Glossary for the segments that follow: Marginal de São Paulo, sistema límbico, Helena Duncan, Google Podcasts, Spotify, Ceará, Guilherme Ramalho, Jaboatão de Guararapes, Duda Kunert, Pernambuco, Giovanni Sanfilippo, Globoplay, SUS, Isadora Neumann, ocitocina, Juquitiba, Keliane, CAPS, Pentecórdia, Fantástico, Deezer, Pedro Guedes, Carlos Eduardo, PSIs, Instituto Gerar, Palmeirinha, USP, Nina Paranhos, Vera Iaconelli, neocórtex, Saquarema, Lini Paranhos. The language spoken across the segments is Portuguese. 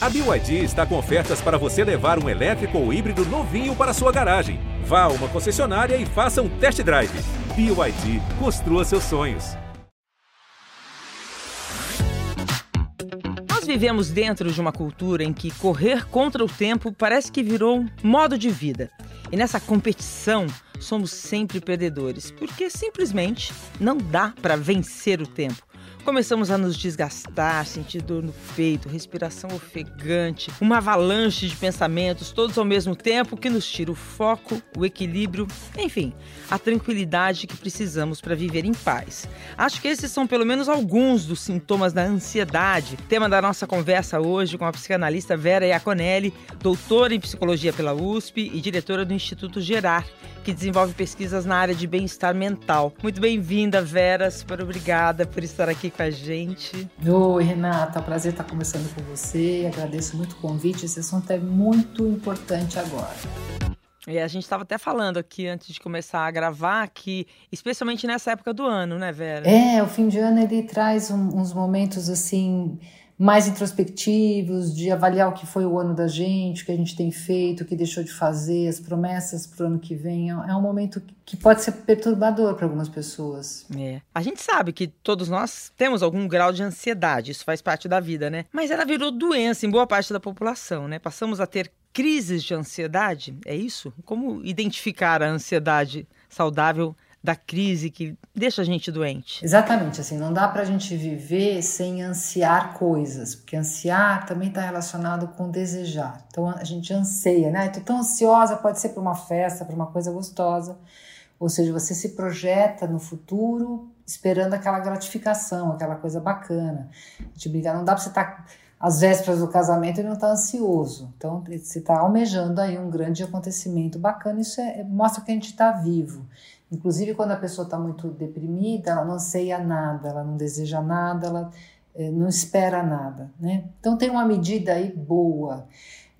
A BYD está com ofertas para você levar um elétrico ou híbrido novinho para sua garagem. Vá a uma concessionária e faça um test drive. BYD, construa seus sonhos. Vivemos dentro de uma cultura em que correr contra o tempo parece que virou um modo de vida. E nessa competição, somos sempre perdedores, porque simplesmente não dá para vencer o tempo. Começamos a nos desgastar, sentir dor no peito, respiração ofegante, uma avalanche de pensamentos, todos ao mesmo tempo, que nos tira o foco, o equilíbrio, enfim, a tranquilidade que precisamos para viver em paz. Acho que esses são pelo menos alguns dos sintomas da ansiedade, tema da nossa conversa hoje com a psicanalista Vera Iaconelli, doutora em psicologia pela USP e diretora do Instituto Gerar, que desenvolve pesquisas na área de bem-estar mental. Muito bem-vinda, Vera, super obrigada por estar aqui com a gente. Oi, Renata, prazer estar conversando com você, agradeço muito o convite, esse assunto é muito importante agora. E a gente estava até falando aqui, antes de começar a gravar, que especialmente nessa época do ano, né, Vera? É, o fim de ano ele traz uns momentos assim mais introspectivos, de avaliar o que foi o ano da gente, o que a gente tem feito, o que deixou de fazer, as promessas para o ano que vem. É um momento que pode ser perturbador para algumas pessoas. É. A gente sabe que todos nós temos algum grau de ansiedade, isso faz parte da vida, né? Mas ela virou doença em boa parte da população, né? Passamos a ter crises de ansiedade, é isso? Como identificar a ansiedade saudável da crise que deixa a gente doente? Exatamente, assim, não dá pra gente viver sem ansiar coisas, porque ansiar também tá relacionado com desejar. Então a gente anseia, né? Tô tão ansiosa, pode ser pra uma festa, pra uma coisa gostosa. Ou seja, você se projeta no futuro esperando aquela gratificação, aquela coisa bacana. Te brigar, não dá pra você estar às vésperas do casamento e não estar ansioso. Então você tá almejando aí um grande acontecimento bacana, isso mostra que a gente tá vivo. Inclusive, quando a pessoa está muito deprimida, ela não anseia nada, ela não deseja nada, ela não espera nada, né? Então, tem uma medida aí boa.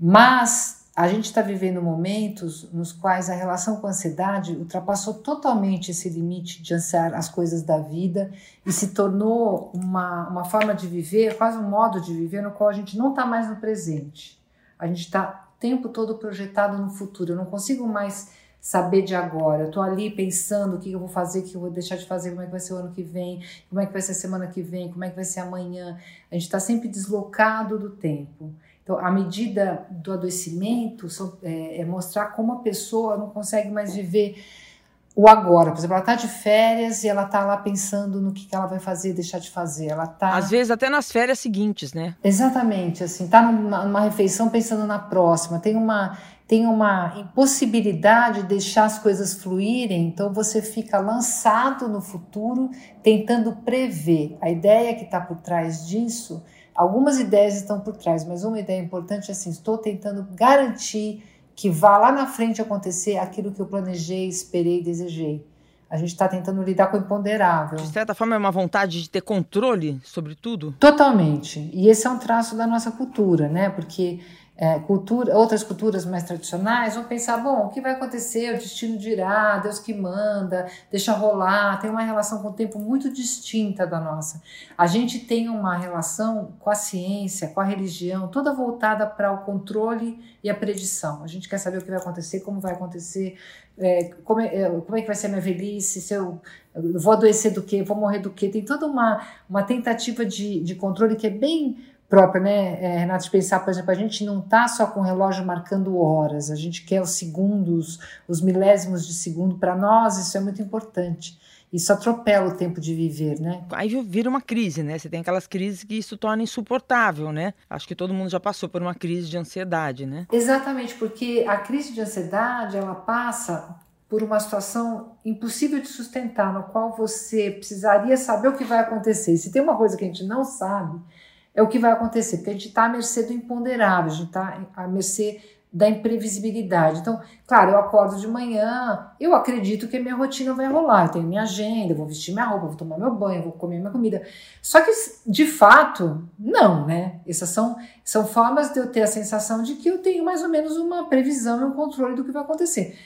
Mas a gente está vivendo momentos nos quais a relação com a ansiedade ultrapassou totalmente esse limite de ansiar as coisas da vida e se tornou uma forma de viver, quase um modo de viver, no qual a gente não está mais no presente. A gente está o tempo todo projetado no futuro. Eu não consigo mais saber de agora, eu tô ali pensando o que eu vou fazer, o que eu vou deixar de fazer, como é que vai ser o ano que vem, como é que vai ser a semana que vem, como é que vai ser amanhã. A gente está sempre deslocado do tempo. Então, a medida do adoecimento é mostrar como a pessoa não consegue mais viver o agora. Por exemplo, ela está de férias e ela está lá pensando no que ela vai fazer, deixar de fazer. Ela tá, às vezes, até nas férias seguintes, né? Exatamente, assim, está numa refeição pensando na próxima. Tem uma impossibilidade de deixar as coisas fluírem, então você fica lançado no futuro tentando prever. A ideia que está por trás disso, algumas ideias estão por trás, mas uma ideia importante é assim, estou tentando garantir que vá lá na frente acontecer aquilo que eu planejei, esperei, desejei. A gente está tentando lidar com o imponderável. De certa forma, é uma vontade de ter controle sobre tudo? Totalmente. E esse é um traço da nossa cultura, né? Porque outras culturas mais tradicionais vão pensar, bom, o que vai acontecer? O destino dirá, Deus que manda, deixa rolar. Tem uma relação com o tempo muito distinta da nossa. A gente tem uma relação com a ciência, com a religião, toda voltada para o controle e a predição. A gente quer saber o que vai acontecer, como vai acontecer, como é que vai ser a minha velhice, se eu vou adoecer do quê, vou morrer do quê. Tem toda uma tentativa de controle que é bem própria, né, Renata, de pensar, por exemplo, a gente não está só com o relógio marcando horas, a gente quer os segundos, os milésimos de segundo, para nós isso é muito importante. Isso atropela o tempo de viver, né? Aí vira uma crise, né? Você tem aquelas crises que isso torna insuportável, né? Acho que todo mundo já passou por uma crise de ansiedade, né? Exatamente, porque a crise de ansiedade, ela passa por uma situação impossível de sustentar, no qual você precisaria saber o que vai acontecer. Se tem uma coisa que a gente não sabe, é o que vai acontecer, porque a gente está à mercê do imponderável, a gente está à mercê da imprevisibilidade. Então, claro, eu acordo de manhã, eu acredito que a minha rotina vai rolar, eu tenho minha agenda, eu vou vestir minha roupa, eu vou tomar meu banho, eu vou comer minha comida. Só que, de fato, não, né? Essas são formas de eu ter a sensação de que eu tenho mais ou menos uma previsão e um controle do que vai acontecer.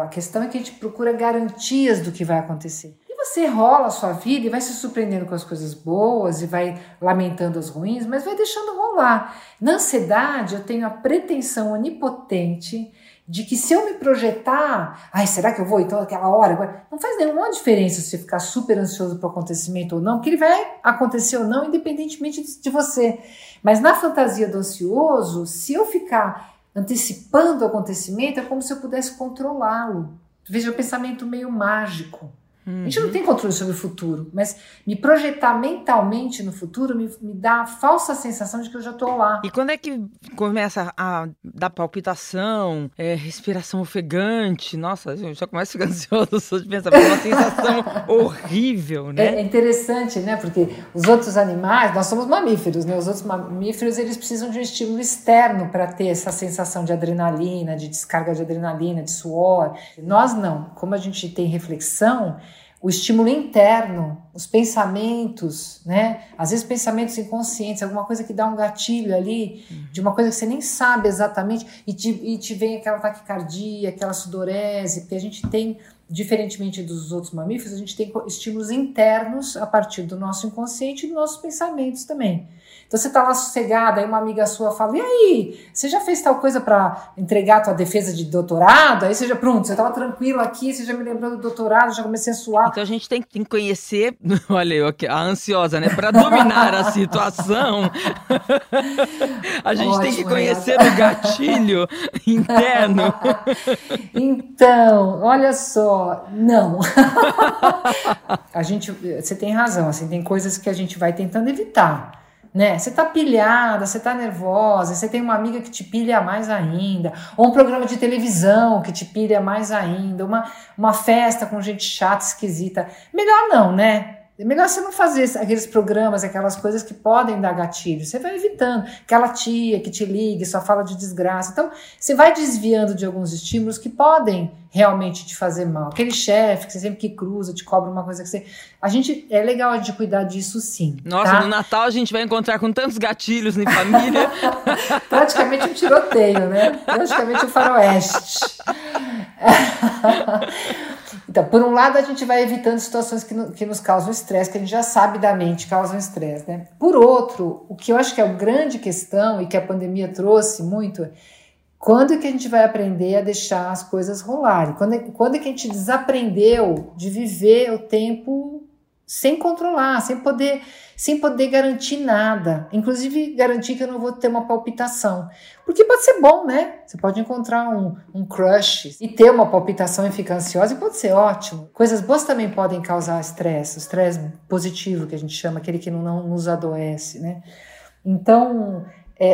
A questão é que a gente procura garantias do que vai acontecer. você rola a sua vida e vai se surpreendendo com as coisas boas e vai lamentando as ruins, mas vai deixando rolar. Na ansiedade, eu tenho a pretensão onipotente de que se eu me projetar, ai, será que eu vou então aquela hora? Agora? Não faz nenhuma diferença se ficar super ansioso pro acontecimento ou não, porque ele vai acontecer ou não, independentemente de você. Mas na fantasia do ansioso, se eu ficar antecipando o acontecimento, é como se eu pudesse controlá-lo. Veja, é um pensamento meio mágico. A gente não tem controle sobre o futuro, mas me projetar mentalmente no futuro me dá a falsa sensação de que eu já estou lá. E quando é que começa a dar palpitação, respiração ofegante? Nossa, eu já começo ficando ansioso só de pensar, mas é uma sensação horrível, né? É interessante, né? Porque os outros animais, nós somos mamíferos, né? Os outros mamíferos, eles precisam de um estímulo externo para ter essa sensação de adrenalina, de descarga de adrenalina, de suor. Nós não. Como a gente tem reflexão, o estímulo interno, os pensamentos, né? Às vezes pensamentos inconscientes, alguma coisa que dá um gatilho ali, de uma coisa que você nem sabe exatamente, e te vem aquela taquicardia, aquela sudorese, porque a gente tem, diferentemente dos outros mamíferos, a gente tem estímulos internos a partir do nosso inconsciente e dos nossos pensamentos também. Então você está lá sossegada, aí uma amiga sua fala, e aí, você já fez tal coisa para entregar a tua defesa de doutorado? Aí você já, pronto, você estava tranquilo aqui, você já me lembrou do doutorado, já comecei a suar. Então a gente tem que conhecer, olha eu aqui, a ansiosa, né? Para dominar a situação, a gente tem que conhecer o gatilho interno. Então, olha só, não. Você tem razão, assim, tem coisas que a gente vai tentando evitar. Né? Você tá pilhada, você tá nervosa, você tem uma amiga que te pilha mais ainda, ou um programa de televisão que te pilha mais ainda, uma festa com gente chata, esquisita. Melhor não, né? É melhor você não fazer aqueles programas, aquelas coisas que podem dar gatilho. Você vai evitando. Aquela tia que te liga e só fala de desgraça. Então, você vai desviando de alguns estímulos que podem realmente te fazer mal. Aquele chefe que você sempre que cruza, te cobra uma coisa que você... É legal a gente cuidar disso, sim. Nossa, tá? No Natal a gente vai encontrar com tantos gatilhos na família. Praticamente um tiroteio, né? Praticamente um faroeste. Então, por um lado, a gente vai evitando situações que nos causam estresse, que a gente já sabe da mente causam estresse, né? Por outro, o que eu acho que é uma grande questão e que a pandemia trouxe muito, quando é que a gente vai aprender a deixar as coisas rolarem? Quando é que a gente desaprendeu de viver o tempo sem controlar, sem poder garantir nada, inclusive garantir que eu não vou ter uma palpitação, porque pode ser bom, né? Você pode encontrar um crush e ter uma palpitação e ficar ansiosa, e pode ser ótimo. Coisas boas também podem causar estresse, o estresse positivo que a gente chama, aquele que não nos adoece, né? Então,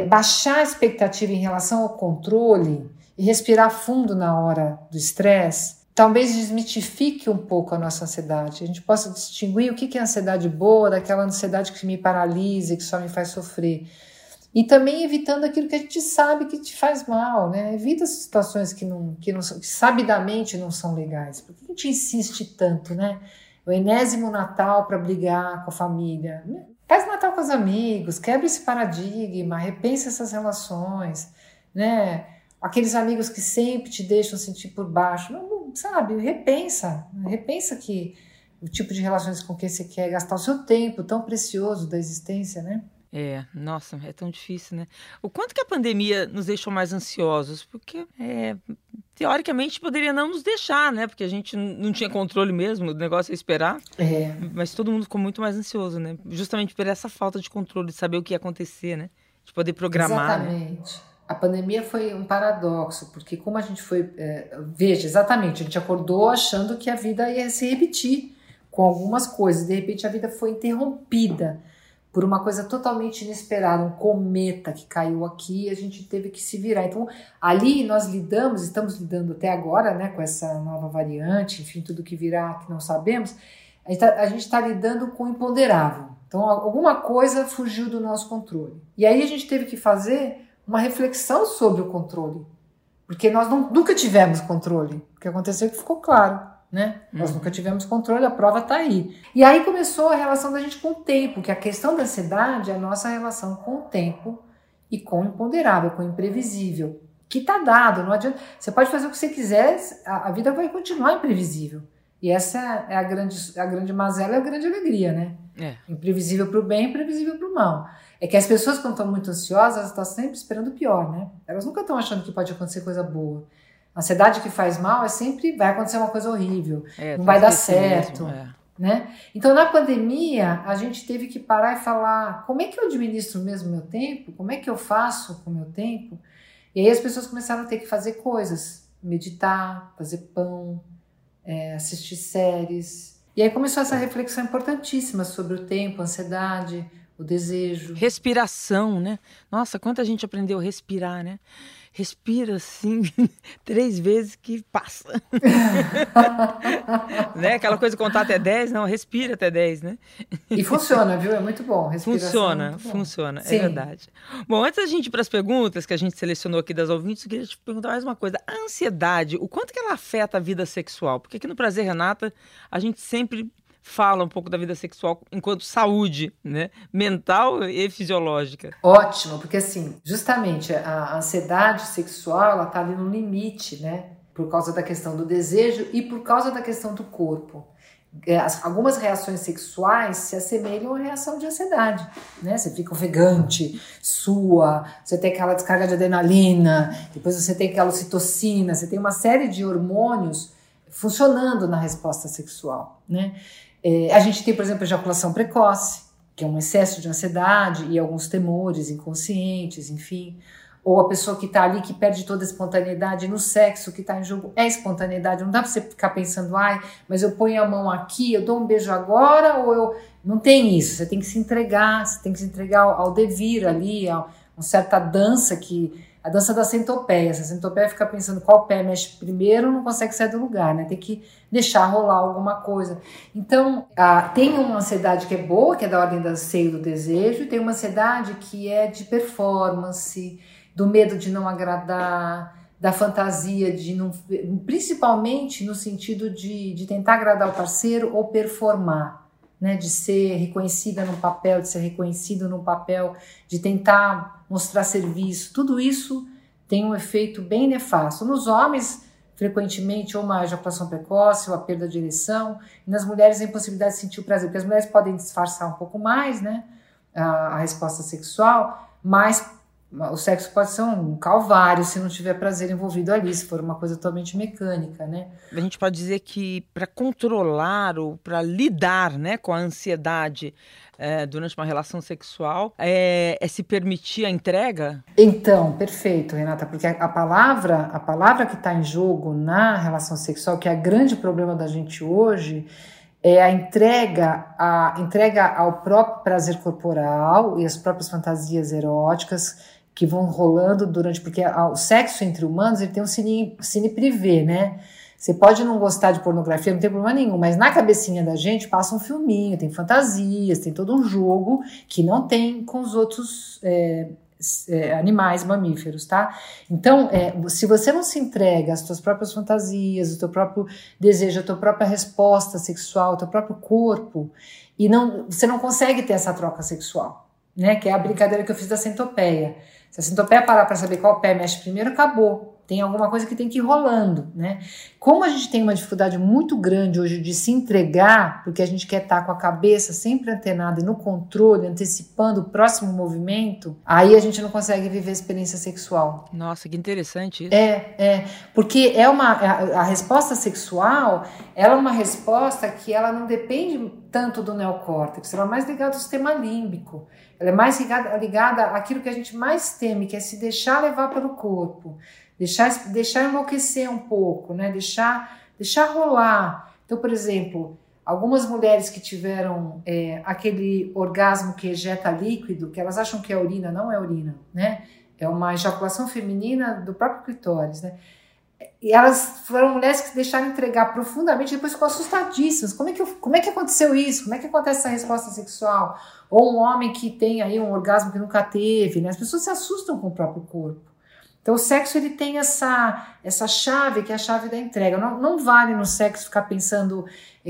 baixar a expectativa em relação ao controle e respirar fundo na hora do estresse, talvez desmitifique um pouco a nossa ansiedade. A gente possa distinguir o que é ansiedade boa daquela ansiedade que me paralisa, que só me faz sofrer. E também evitando aquilo que a gente sabe que te faz mal, né? Evita as situações que sabidamente não são legais. Por que a gente insiste tanto, né? O enésimo Natal para brigar com a família. Faz Natal com os amigos, quebra esse paradigma, repensa essas relações, né? Aqueles amigos que sempre te deixam sentir por baixo. Sabe, repensa que o tipo de relações com quem você quer gastar o seu tempo tão precioso da existência, né? Nossa, é tão difícil, né? O quanto que a pandemia nos deixou mais ansiosos? Porque, teoricamente, poderia não nos deixar, né? Porque a gente não tinha controle mesmo, o negócio é esperar. Mas todo mundo ficou muito mais ansioso, né? Justamente por essa falta de controle, de saber o que ia acontecer, né? De poder programar. Exatamente. Né? A pandemia foi um paradoxo, porque como a gente foi... a gente acordou achando que a vida ia se repetir com algumas coisas. De repente, a vida foi interrompida por uma coisa totalmente inesperada, um cometa que caiu aqui e a gente teve que se virar. Então, ali nós estamos lidando até agora, né, com essa nova variante, enfim, tudo que virá que não sabemos. A gente está lidando com o imponderável. Então, alguma coisa fugiu do nosso controle. E aí a gente teve que fazer uma reflexão sobre o controle, porque nós nunca tivemos controle. O que aconteceu que ficou claro, né? Nós nunca tivemos controle, a prova está aí. E aí começou a relação da gente com o tempo, que a questão da ansiedade é a nossa relação com o tempo e com o imponderável, com o imprevisível, que está dado, não adianta. Você pode fazer o que você quiser, a vida vai continuar imprevisível. E essa é a grande mazela e a grande alegria, né? É. Imprevisível para o bem, imprevisível para o mal. É que as pessoas, quando estão muito ansiosas, elas estão sempre esperando o pior, né? Elas nunca estão achando que pode acontecer coisa boa. A ansiedade que faz mal é sempre vai acontecer uma coisa horrível, não vai dar certo, né? Então, na pandemia, a gente teve que parar e falar como é que eu administro mesmo o meu tempo? Como é que eu faço com o meu tempo? E aí as pessoas começaram a ter que fazer coisas, meditar, fazer pão, assistir séries. E aí começou essa reflexão importantíssima sobre o tempo, a ansiedade, o desejo. Respiração, né? Nossa, quanta gente aprendeu a respirar, né? Respira assim, 3 vezes que passa. Né? Aquela coisa, contar até 10, não, respira até 10, né? E funciona, viu? É muito bom. Respiração funciona, é muito bom. Funciona, sim. É verdade. Bom, antes da gente ir para as perguntas que a gente selecionou aqui das ouvintes, eu queria te perguntar mais uma coisa. A ansiedade, o quanto que ela afeta a vida sexual? Porque aqui no Prazer, Renata, a gente sempre fala um pouco da vida sexual enquanto saúde, né? Mental e fisiológica. Ótimo, porque assim, justamente a ansiedade sexual, ela tá ali no limite, né? Por causa da questão do desejo e por causa da questão do corpo. Algumas reações sexuais se assemelham a reação de ansiedade, né? Você fica ofegante, sua, você tem aquela descarga de adrenalina, depois você tem aquela ocitocina, você tem uma série de hormônios funcionando na resposta sexual, né? A gente tem, por exemplo, ejaculação precoce, que é um excesso de ansiedade e alguns temores inconscientes, enfim. Ou a pessoa que está ali, que perde toda a espontaneidade no sexo, que está em jogo, é espontaneidade. Não dá para você ficar pensando, ai, mas eu ponho a mão aqui, eu dou um beijo agora, ou eu... Não tem isso, você tem que se entregar, você tem que se entregar ao devir ali, a uma certa dança que... A dança da centopeia. Essa centopeia fica pensando qual pé mexe primeiro, não consegue sair do lugar, né? Tem que deixar rolar alguma coisa. Então, tem uma ansiedade que é boa, que é da ordem do anseio e do desejo, e tem uma ansiedade que é de performance, do medo de não agradar, da fantasia, de não, principalmente no sentido de tentar agradar o parceiro ou performar, né? De ser reconhecida num papel, de ser reconhecido num papel, de tentar mostrar serviço, tudo isso tem um efeito bem nefasto. Nos homens, frequentemente, ou uma ejaculação precoce, ou a perda de ereção, e nas mulheres a impossibilidade de sentir o prazer, porque as mulheres podem disfarçar um pouco mais, né, a resposta sexual, mas o sexo pode ser um calvário se não tiver prazer envolvido ali, se for uma coisa totalmente mecânica, né? A gente pode dizer que para controlar ou para lidar, né, com a ansiedade durante uma relação sexual é se permitir a entrega? Então, perfeito, Renata, porque a palavra que está em jogo na relação sexual, que é o grande problema da gente hoje, é a entrega ao próprio prazer corporal e às próprias fantasias eróticas que vão rolando durante... Porque o sexo entre humanos, ele tem um cine privê, né? Você pode não gostar de pornografia, não tem problema nenhum, mas na cabecinha da gente passa um filminho, tem fantasias, tem todo um jogo que não tem com os outros animais, mamíferos, tá? Então, se você não se entrega às suas próprias fantasias, ao teu próprio desejo, à tua própria resposta sexual, ao teu próprio corpo, e você não consegue ter essa troca sexual, né? Que é a brincadeira que eu fiz da centopeia. Se a centopeia parar para saber qual pé mexe primeiro, acabou. Tem alguma coisa que tem que ir rolando, né? Como a gente tem uma dificuldade muito grande hoje de se entregar, porque a gente quer estar com a cabeça sempre antenada e no controle, antecipando o próximo movimento, aí a gente não consegue viver a experiência sexual. Nossa, que interessante isso. Porque a resposta sexual, ela é uma resposta que ela não depende tanto do neocórtex, ela é mais ligada ao sistema límbico, ela é mais ligada àquilo que a gente mais teme, que é se deixar levar pelo corpo, deixar enlouquecer um pouco, né? Deixar rolar. Então, por exemplo, algumas mulheres que tiveram aquele orgasmo que ejeta líquido, que elas acham que é urina, não é urina, né? É uma ejaculação feminina do próprio clitóris, né? E elas foram mulheres que deixaram entregar profundamente e depois ficou assustadíssimas. Como é que aconteceu isso? Como é que acontece essa resposta sexual? Ou um homem que tem aí um orgasmo que nunca teve, né? As pessoas se assustam com o próprio corpo. Então o sexo, ele tem essa chave, que é a chave da entrega. Não vale no sexo ficar pensando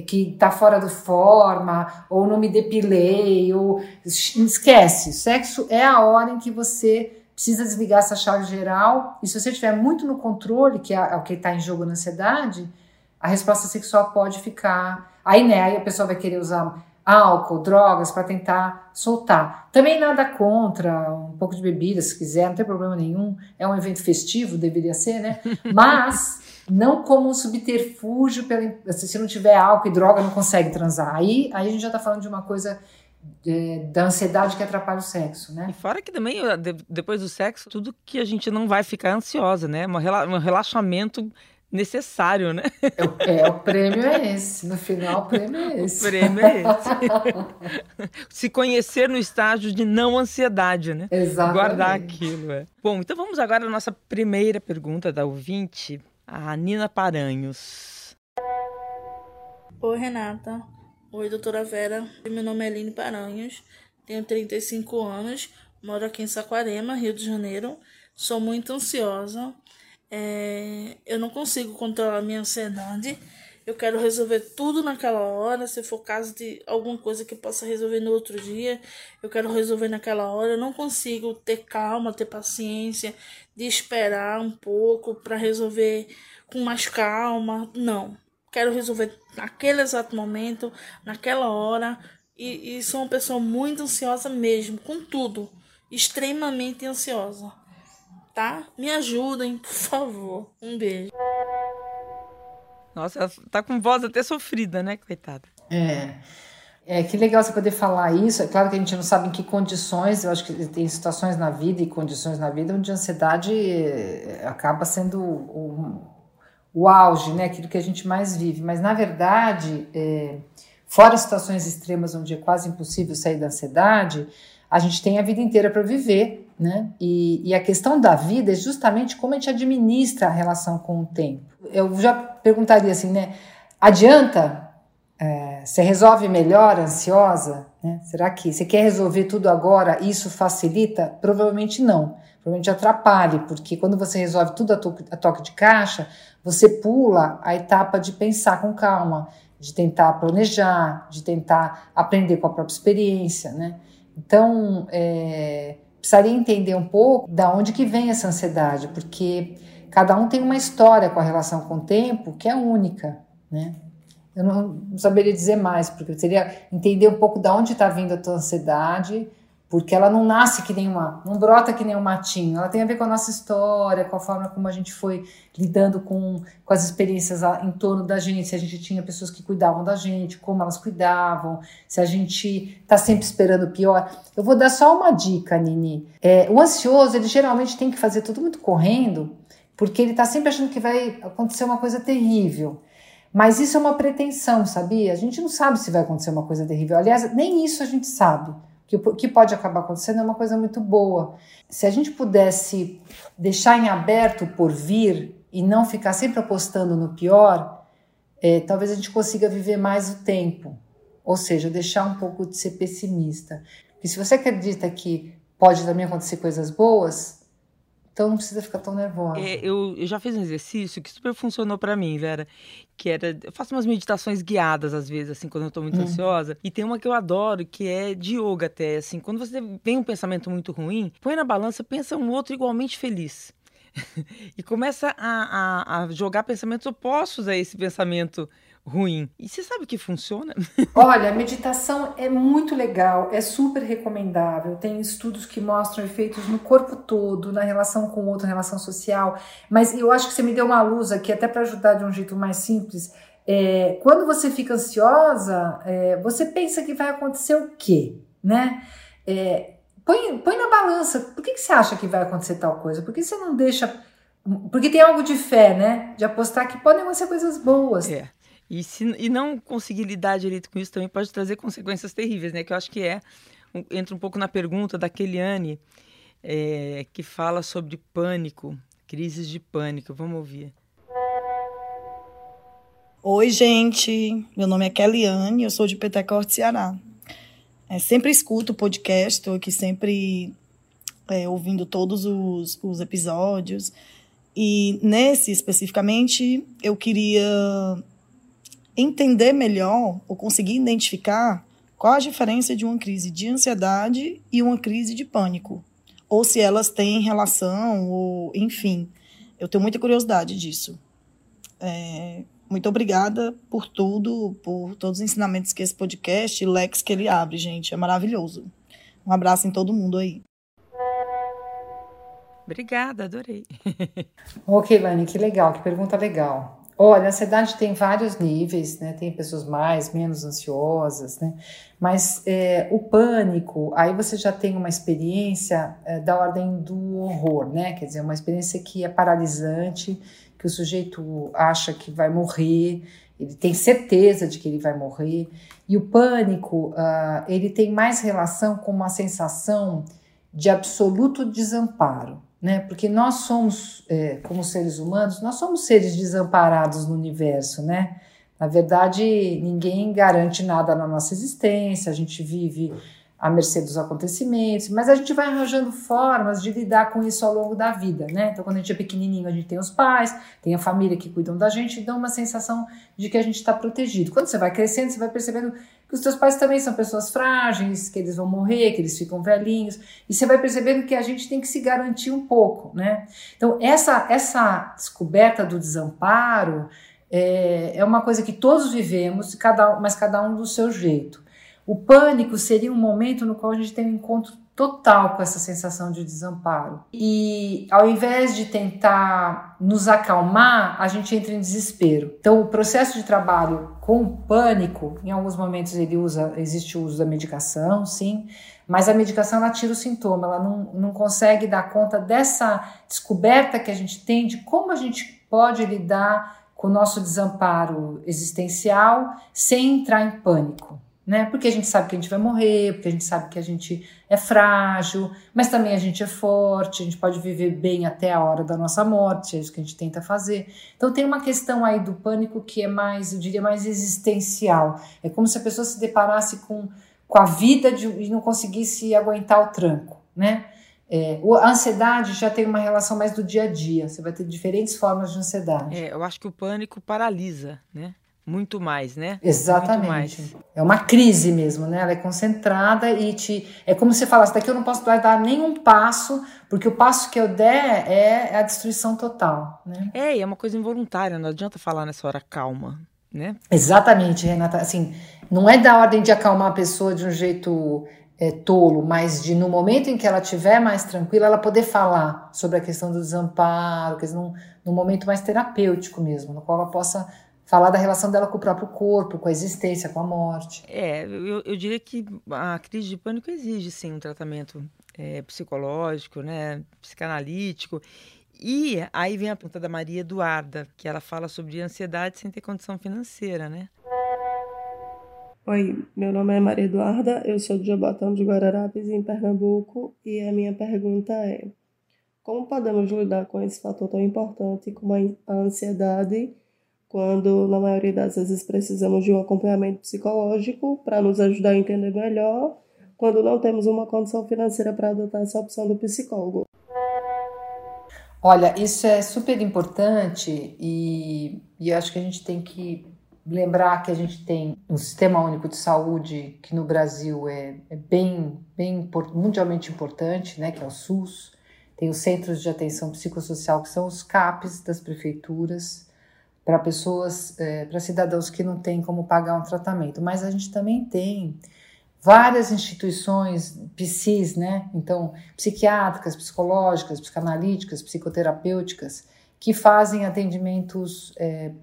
que tá fora do forma, ou não me depilei, ou... Esquece. O sexo é a hora em que você... precisa desligar essa chave geral, e se você estiver muito no controle, que é o que está em jogo na ansiedade, a resposta sexual pode ficar... Aí, né, aí a pessoa vai querer usar álcool, drogas para tentar soltar. Também nada contra, um pouco de bebida se quiser, não tem problema nenhum. É um evento festivo, deveria ser, né? Mas não como um subterfúgio, se não tiver álcool e droga não consegue transar. Aí a gente já tá falando de uma coisa... da ansiedade que atrapalha o sexo, né? E fora que também, depois do sexo, tudo que a gente não vai ficar ansiosa, né? Um relaxamento necessário, né? O prêmio é esse. No final, o prêmio é esse. O prêmio é esse. Se conhecer no estágio de não ansiedade, né? Exatamente. Guardar aquilo, é. Bom, então vamos agora à nossa primeira pergunta da ouvinte, a Nina Paranhos. Oi, Renata. Oi, doutora Vera. Meu nome é Lini Paranhos, tenho 35 anos, moro aqui em Saquarema, Rio de Janeiro. Sou muito ansiosa, eu não consigo controlar a minha ansiedade. Eu quero resolver tudo naquela hora, se for caso de alguma coisa que eu possa resolver no outro dia, eu quero resolver naquela hora. Eu não consigo ter calma, ter paciência, de esperar um pouco para resolver com mais calma, não. Quero resolver naquele exato momento, naquela hora. E sou uma pessoa muito ansiosa mesmo, com tudo. Extremamente ansiosa. Tá? Me ajudem, por favor. Um beijo. Nossa, ela tá com voz até sofrida, né, coitada? Que legal você poder falar isso. É claro que a gente não sabe em que condições. Eu acho que tem situações na vida e condições na vida onde a ansiedade acaba sendo... o auge, né, aquilo que a gente mais vive. Mas, na verdade, fora situações extremas onde é quase impossível sair da ansiedade, a gente tem a vida inteira para viver, né? E a questão da vida é justamente como a gente administra a relação com o tempo. Eu já perguntaria assim, né? Adianta? Você resolve melhor ansiosa? Né? Será que você quer resolver tudo agora e isso facilita? Provavelmente não. Provavelmente atrapalhe, porque quando você resolve tudo a toque de caixa, você pula a etapa de pensar com calma, de tentar planejar, de tentar aprender com a própria experiência, né? Então, precisaria entender um pouco de onde que vem essa ansiedade, porque cada um tem uma história com a relação com o tempo que é única, né? Eu não saberia dizer mais, porque eu teria entender um pouco de onde está vindo a tua ansiedade, porque ela não nasce que nem não brota que nem um matinho, ela tem a ver com a nossa história, com a forma como a gente foi lidando com as experiências em torno da gente, se a gente tinha pessoas que cuidavam da gente, como elas cuidavam, se a gente está sempre esperando o pior. Eu vou dar só uma dica, Nini. O ansioso, ele geralmente tem que fazer tudo muito correndo, porque ele está sempre achando que vai acontecer uma coisa terrível. Mas isso é uma pretensão, sabia? A gente não sabe se vai acontecer uma coisa terrível. Aliás, nem isso a gente sabe. O que pode acabar acontecendo é uma coisa muito boa. Se a gente pudesse deixar em aberto o porvir e não ficar sempre apostando no pior, talvez a gente consiga viver mais o tempo. Ou seja, deixar um pouco de ser pessimista. E se você acredita que pode também acontecer coisas boas, então não precisa ficar tão nervosa. Eu já fiz um exercício que super funcionou pra mim, Vera. Que era... Eu faço umas meditações guiadas, às vezes, assim, quando eu tô muito ansiosa. E tem uma que eu adoro, que é de yoga até, assim. Quando você tem um pensamento muito ruim, põe na balança, pensa um outro igualmente feliz. E começa a jogar pensamentos opostos a esse pensamento ruim. E você sabe que funciona? Olha, a meditação é muito legal, é super recomendável. Tem estudos que mostram efeitos no corpo todo, na relação com o outro, na relação social. Mas eu acho que você me deu uma luz aqui, até para ajudar de um jeito mais simples. Quando você fica ansiosa, você pensa que vai acontecer o quê? Né? Põe na balança. Por que você acha que vai acontecer tal coisa? Por que você não deixa... Porque tem algo de fé, né? De apostar que podem acontecer coisas boas. E não conseguir lidar direito com isso também pode trazer consequências terríveis, né? Que eu acho que entra um pouco na pergunta da Keliane, que fala sobre pânico, crises de pânico. Vamos ouvir. Oi, gente. Meu nome é Keliane, eu sou de Pentecórdia, Ceará. Sempre escuto o podcast, estou aqui sempre ouvindo todos os episódios. E nesse, especificamente, eu queria... entender melhor ou conseguir identificar qual a diferença de uma crise de ansiedade e uma crise de pânico. Ou se elas têm relação, ou enfim. Eu tenho muita curiosidade disso. Muito obrigada por tudo, por todos os ensinamentos que esse podcast e leques que ele abre, gente. É maravilhoso. Um abraço em todo mundo aí. Obrigada, adorei. Ok, Lani, que legal, que pergunta legal. Olha, a ansiedade tem vários níveis, né? Tem pessoas mais, menos ansiosas, né? Mas o pânico, aí você já tem uma experiência da ordem do horror, né? Quer dizer, uma experiência que é paralisante, que o sujeito acha que vai morrer, ele tem certeza de que ele vai morrer. E o pânico, ele tem mais relação com uma sensação de absoluto desamparo, né? Porque nós somos, como seres humanos, nós somos seres desamparados no universo, né? Na verdade, ninguém garante nada na nossa existência, a gente vive à mercê dos acontecimentos, mas a gente vai arranjando formas de lidar com isso ao longo da vida, né? Então, quando a gente é pequenininho, a gente tem os pais, tem a família que cuidam da gente e dão uma sensação de que a gente está protegido. Quando você vai crescendo, você vai percebendo que os seus pais também são pessoas frágeis, que eles vão morrer, que eles ficam velhinhos, e você vai percebendo que a gente tem que se garantir um pouco, né? Então, essa descoberta do desamparo é uma coisa que todos vivemos, mas cada um do seu jeito. O pânico seria um momento no qual a gente tem um encontro total com essa sensação de desamparo. E ao invés de tentar nos acalmar, a gente entra em desespero. Então, o processo de trabalho com o pânico, em alguns momentos existe o uso da medicação, sim, mas a medicação ela tira o sintoma, ela não consegue dar conta dessa descoberta que a gente tem de como a gente pode lidar com o nosso desamparo existencial sem entrar em pânico. Né? Porque a gente sabe que a gente vai morrer, porque a gente sabe que a gente é frágil, mas também a gente é forte, a gente pode viver bem até a hora da nossa morte, é isso que a gente tenta fazer. Então tem uma questão aí do pânico que é mais, eu diria, mais existencial. É como se a pessoa se deparasse com a vida e não conseguisse aguentar o tranco, né? A ansiedade já tem uma relação mais do dia a dia, você vai ter diferentes formas de ansiedade. Eu acho que o pânico paralisa, né? Muito mais, né? Exatamente. Mais. É uma crise mesmo, né? Ela é concentrada e é como se falasse, daqui eu não posso dar nenhum passo, porque o passo que eu der é a destruição total, né? E é uma coisa involuntária, não adianta falar nessa hora calma, né? Exatamente, Renata. Assim, não é da ordem de acalmar a pessoa de um jeito tolo, mas de no momento em que ela estiver mais tranquila, ela poder falar sobre a questão do desamparo, quer dizer, num momento mais terapêutico mesmo, no qual ela possa falar da relação dela com o próprio corpo, com a existência, com a morte. Eu diria que a crise de pânico exige, sim, um tratamento psicológico, né, psicanalítico. E aí vem a pergunta da Maria Eduarda, que ela fala sobre ansiedade sem ter condição financeira, né? Oi, meu nome é Maria Eduarda, eu sou de Jaboatão de Guararapes, em Pernambuco, e a minha pergunta é: como podemos lidar com esse fator tão importante como a ansiedade, quando, na maioria das vezes, precisamos de um acompanhamento psicológico para nos ajudar a entender melhor, quando não temos uma condição financeira para adotar essa opção do psicólogo? Olha, isso é super importante e eu acho que a gente tem que lembrar que a gente tem um sistema único de saúde que no Brasil é bem mundialmente importante, né, que é o SUS. Tem os Centros de Atenção Psicossocial, que são os CAPs das prefeituras, para pessoas, para cidadãos que não têm como pagar um tratamento. Mas a gente também tem várias instituições, PSIs, né? Então, psiquiátricas, psicológicas, psicanalíticas, psicoterapêuticas, que fazem atendimentos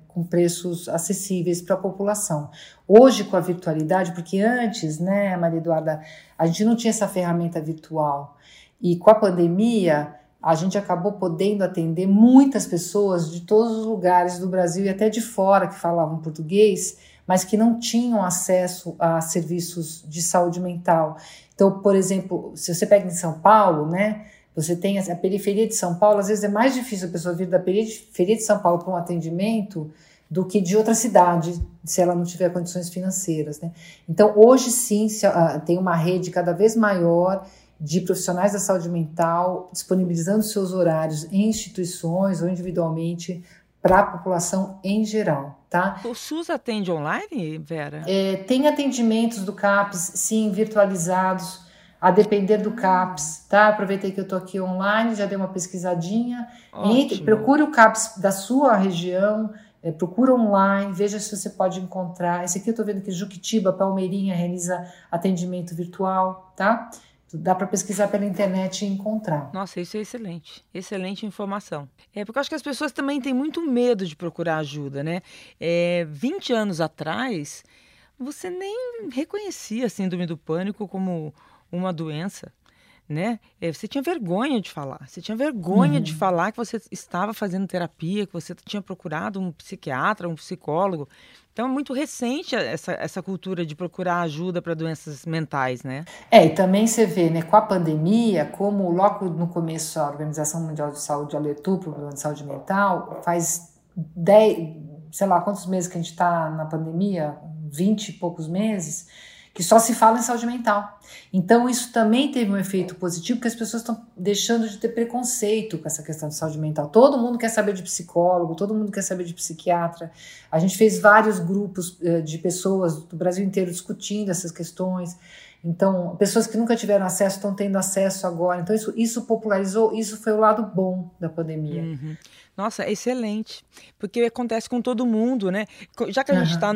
com preços acessíveis para a população. Hoje, com a virtualidade, porque antes, né, Maria Eduarda, a gente não tinha essa ferramenta virtual. E com a pandemia, a gente acabou podendo atender muitas pessoas de todos os lugares do Brasil e até de fora que falavam português, mas que não tinham acesso a serviços de saúde mental. Então, por exemplo, se você pega em São Paulo, né, você tem a periferia de São Paulo, às vezes é mais difícil a pessoa vir da periferia de São Paulo para um atendimento do que de outra cidade, se ela não tiver condições financeiras, né? Então, hoje sim, tem uma rede cada vez maior de profissionais da saúde mental disponibilizando seus horários em instituições ou individualmente para a população em geral, tá? O SUS atende online, Vera? Tem atendimentos do CAPS, sim, virtualizados, a depender do CAPS, tá? Aproveitei que eu estou aqui online, já dei uma pesquisadinha. Procure o CAPS da sua região, procura online, veja se você pode encontrar. Esse aqui eu estou vendo que Juquitiba, Palmeirinha realiza atendimento virtual, tá? Dá para pesquisar pela internet e encontrar. Nossa, isso é excelente. Excelente informação. É porque eu acho que as pessoas também têm muito medo de procurar ajuda, né? 20 anos atrás, você nem reconhecia a síndrome do pânico como uma doença, né? Você tinha vergonha de falar. Você tinha vergonha de falar que você estava fazendo terapia, que você tinha procurado um psiquiatra, um psicólogo. Então, é muito recente essa cultura de procurar ajuda para doenças mentais, né? E também você vê, né, com a pandemia, como logo no começo a Organização Mundial de Saúde alertou para o problema de saúde mental, faz 10, sei lá, quantos meses que a gente está na pandemia, 20 e poucos meses, que só se fala em saúde mental. Então, isso também teve um efeito positivo, porque as pessoas estão deixando de ter preconceito com essa questão de saúde mental. Todo mundo quer saber de psicólogo, todo mundo quer saber de psiquiatra. A gente fez vários grupos de pessoas do Brasil inteiro discutindo essas questões. Então, pessoas que nunca tiveram acesso estão tendo acesso agora. Então, isso popularizou, isso foi o lado bom da pandemia. Uhum. Nossa, excelente, porque acontece com todo mundo, né? Já que a gente está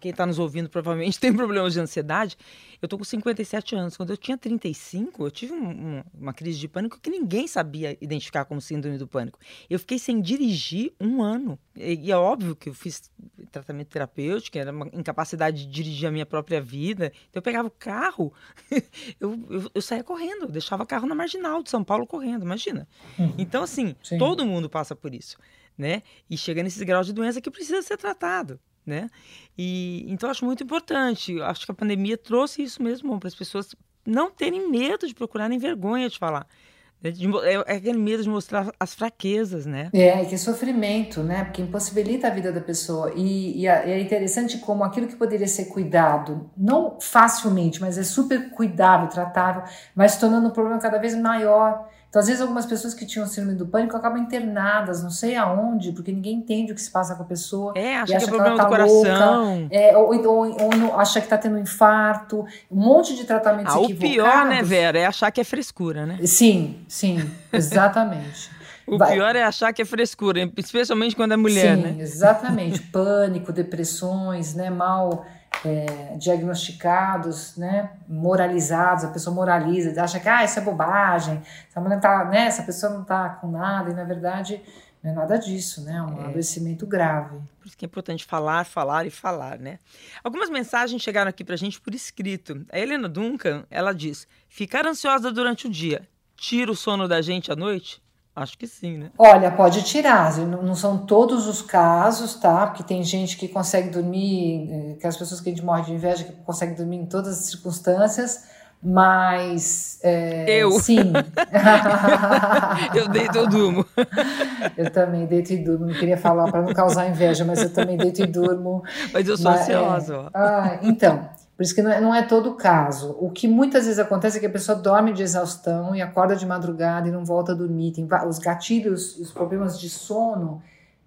quem está nos ouvindo provavelmente tem problemas de ansiedade, eu estou com 57 anos, quando eu tinha 35, eu tive uma crise de pânico que ninguém sabia identificar como síndrome do pânico. Eu fiquei sem dirigir um ano, e é óbvio que eu fiz tratamento terapêutico, era uma incapacidade de dirigir a minha própria vida, então eu pegava o carro, eu saía correndo, eu deixava o carro na Marginal de São Paulo correndo, imagina. Então, assim, todo mundo passa por isso, né? E chega nesses graus de doença que precisa ser tratado, né? E então acho muito importante, acho que a pandemia trouxe isso mesmo para as pessoas não terem medo de procurar, nem vergonha de falar. É aquele medo de mostrar as fraquezas, né? Que sofrimento, né? Porque impossibilita a vida da pessoa. E é interessante como aquilo que poderia ser cuidado, não facilmente, mas é super cuidável, tratável, vai se tornando um problema cada vez maior. Então, às vezes, algumas pessoas que tinham síndrome do pânico acabam internadas, não sei aonde, porque ninguém entende o que se passa com a pessoa. Acha que é problema do coração. Louca, ou acha que está tendo um infarto. Um monte de tratamentos equivocados. O pior, né, Vera, é achar que é frescura, né? Sim, exatamente. Pior é achar que é frescura, especialmente quando é mulher, né? Sim, exatamente. Pânico, depressões, né, mal... diagnosticados, né, moralizados, a pessoa moraliza, acha que isso é bobagem, essa pessoa não está com nada, e na verdade não é nada disso, né, um adoecimento grave. Por isso que é importante falar, falar e falar, né? Algumas mensagens chegaram aqui pra gente por escrito. A Helena Duncan, ela diz: ficar ansiosa durante o dia tira o sono da gente à noite? Acho que sim, né? Olha, pode tirar, não são todos os casos, tá? Porque tem gente que consegue dormir, que as pessoas que a gente morre de inveja, que consegue dormir em todas as circunstâncias, mas... Sim. Eu deito e durmo. Eu também deito e durmo, não queria falar para não causar inveja, mas eu também deito e durmo. Mas eu sou ansiosa. Por isso que não é todo o caso. O que muitas vezes acontece é que a pessoa dorme de exaustão e acorda de madrugada e não volta a dormir. Tem os gatilhos, os problemas de sono,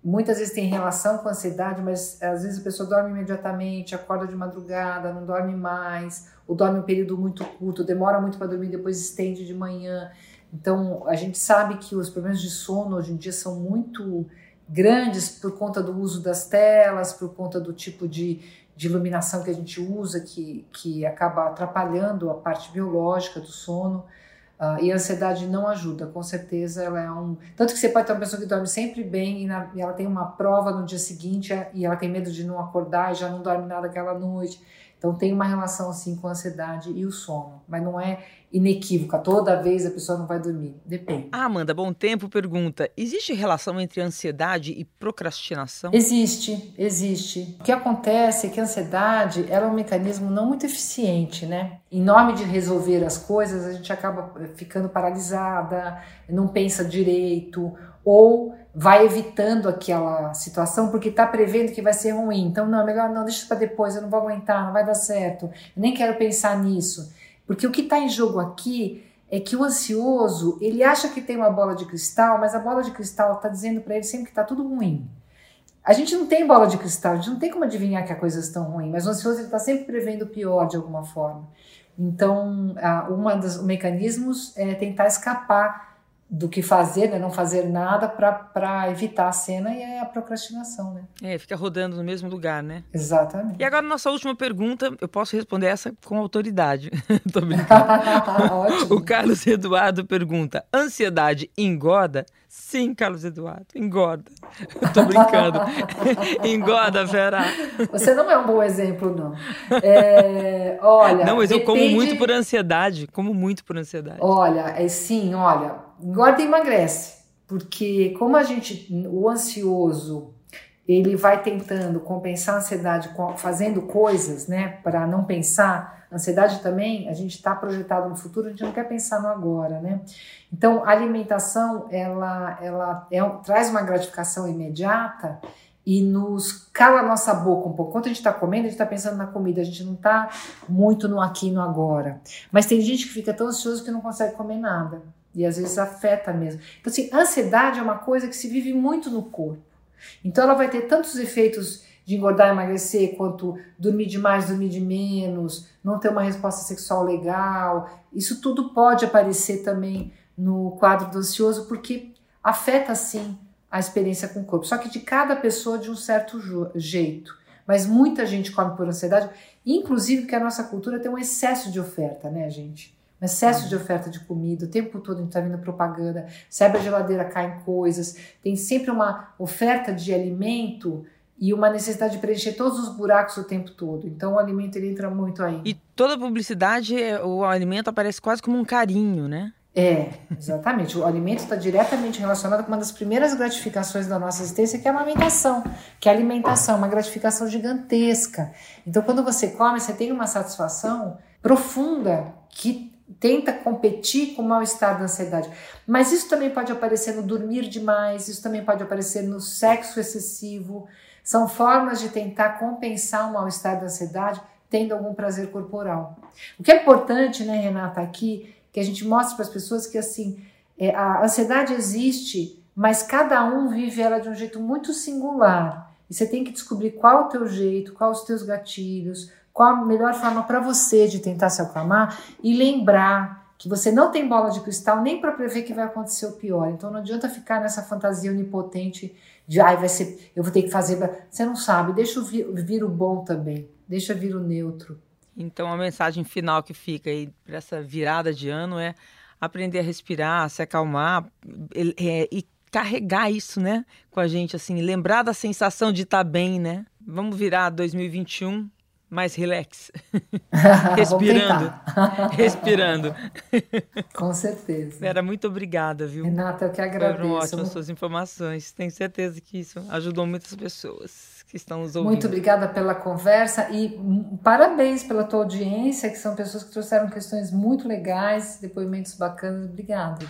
muitas vezes tem relação com a ansiedade, mas às vezes a pessoa dorme imediatamente, acorda de madrugada, não dorme mais, ou dorme um período muito curto, demora muito para dormir, depois estende de manhã. Então, a gente sabe que os problemas de sono hoje em dia são muito grandes por conta do uso das telas, por conta do tipo de iluminação que a gente usa, que acaba atrapalhando a parte biológica do sono, e a ansiedade não ajuda, com certeza ela é um... Tanto que você pode ter uma pessoa que dorme sempre bem e ela tem uma prova no dia seguinte e ela tem medo de não acordar e já não dorme nada aquela noite, então tem uma relação assim com a ansiedade e o sono, mas não é inequívoca, toda vez a pessoa não vai dormir, depende. A Amanda Bom Tempo pergunta: existe relação entre ansiedade e procrastinação? Existe. O que acontece é que a ansiedade é um mecanismo não muito eficiente, né? Em nome de resolver as coisas, a gente acaba ficando paralisada, não pensa direito, ou vai evitando aquela situação porque está prevendo que vai ser ruim. Então, não, é melhor não, deixa para depois, eu não vou aguentar, não vai dar certo, eu nem quero pensar nisso. Porque o que está em jogo aqui é que o ansioso, ele acha que tem uma bola de cristal, mas a bola de cristal está dizendo para ele sempre que está tudo ruim. A gente não tem bola de cristal, a gente não tem como adivinhar que as coisas estão ruins, mas o ansioso está sempre prevendo o pior de alguma forma. Então, um dos mecanismos é tentar escapar do que fazer, né? Não fazer nada para evitar a cena, e é a procrastinação, né? É, fica rodando no mesmo lugar, né? Exatamente. E agora, nossa última pergunta, eu posso responder essa com autoridade. Tô brincando. Ótimo. O Carlos Eduardo pergunta, ansiedade engorda? Sim, Carlos Eduardo, engorda. Eu tô brincando. Engorda, Vera. Você não é um bom exemplo, não. Olha... Não, mas eu como muito por ansiedade, Olha, sim, olha, engorda e emagrece, porque como o ansioso, ele vai tentando compensar a ansiedade fazendo coisas, né, para não pensar. Ansiedade também, a gente está projetado no futuro, a gente não quer pensar no agora, né? Então, a alimentação, ela traz uma gratificação imediata e nos cala a nossa boca um pouco. Quando a gente está comendo, a gente está pensando na comida, a gente não está muito no aqui e no agora. Mas tem gente que fica tão ansioso que não consegue comer nada. E às vezes afeta mesmo. Então, assim, a ansiedade é uma coisa que se vive muito no corpo. Então, ela vai ter tantos efeitos de engordar e emagrecer, quanto dormir demais, dormir de menos, não ter uma resposta sexual legal. Isso tudo pode aparecer também no quadro do ansioso, porque afeta, sim, a experiência com o corpo. Só que de cada pessoa de um certo jeito. Mas muita gente come por ansiedade, inclusive porque a nossa cultura tem um excesso de oferta, né, gente? Um excesso de oferta de comida, o tempo todo a gente está vendo propaganda, se abre a geladeira, caem coisas, tem sempre uma oferta de alimento e uma necessidade de preencher todos os buracos o tempo todo. Então o alimento, ele entra muito aí. E toda publicidade, o alimento aparece quase como um carinho, né? É, exatamente. O alimento está diretamente relacionado com uma das primeiras gratificações da nossa existência, que é a amamentação, que é a alimentação, uma gratificação gigantesca. Então, quando você come, você tem uma satisfação profunda que tenta competir com o mal-estar da ansiedade. Mas isso também pode aparecer no dormir demais, isso também pode aparecer no sexo excessivo. São formas de tentar compensar o mal-estar da ansiedade tendo algum prazer corporal. O que é importante, né, Renata, aqui, que a gente mostra para as pessoas que, assim, a ansiedade existe, mas cada um vive ela de um jeito muito singular. E você tem que descobrir qual é o teu jeito, quais os teus gatilhos, qual a melhor forma para você de tentar se acalmar, e lembrar que você não tem bola de cristal nem para prever que vai acontecer o pior. Então não adianta ficar nessa fantasia onipotente de, ai, vai ser, eu vou ter que fazer... Você não sabe, deixa vir o bom também, deixa vir o neutro. Então, a mensagem final que fica aí para essa virada de ano é aprender a respirar, se acalmar e carregar isso, né, com a gente, assim, lembrar da sensação de estar bem, né? Vamos virar 2021 mais relax, respirando. Com certeza. Era muito obrigada, viu? Renata, eu que agradeço. Foram ótimas suas informações, tenho certeza que isso ajudou muitas pessoas que estão nos ouvindo. Muito obrigada pela conversa e parabéns pela tua audiência, que são pessoas que trouxeram questões muito legais, depoimentos bacanas. Obrigada.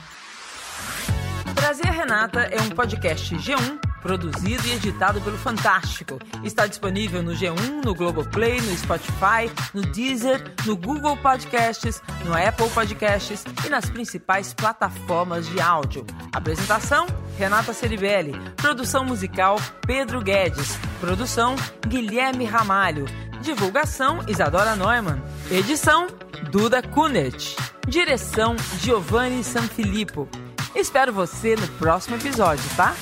Prazer, Renata é um podcast G1, produzido e editado pelo Fantástico. Está disponível no G1, no Globoplay, no Spotify, no Deezer, no Google Podcasts, no Apple Podcasts e nas principais plataformas de áudio. Apresentação, Renata Ceribelli. Produção musical, Pedro Guedes. Produção, Guilherme Ramalho. Divulgação, Isadora Neumann. Edição, Duda Kunert. Direção, Giovanni Sanfilippo. Espero você no próximo episódio, tá?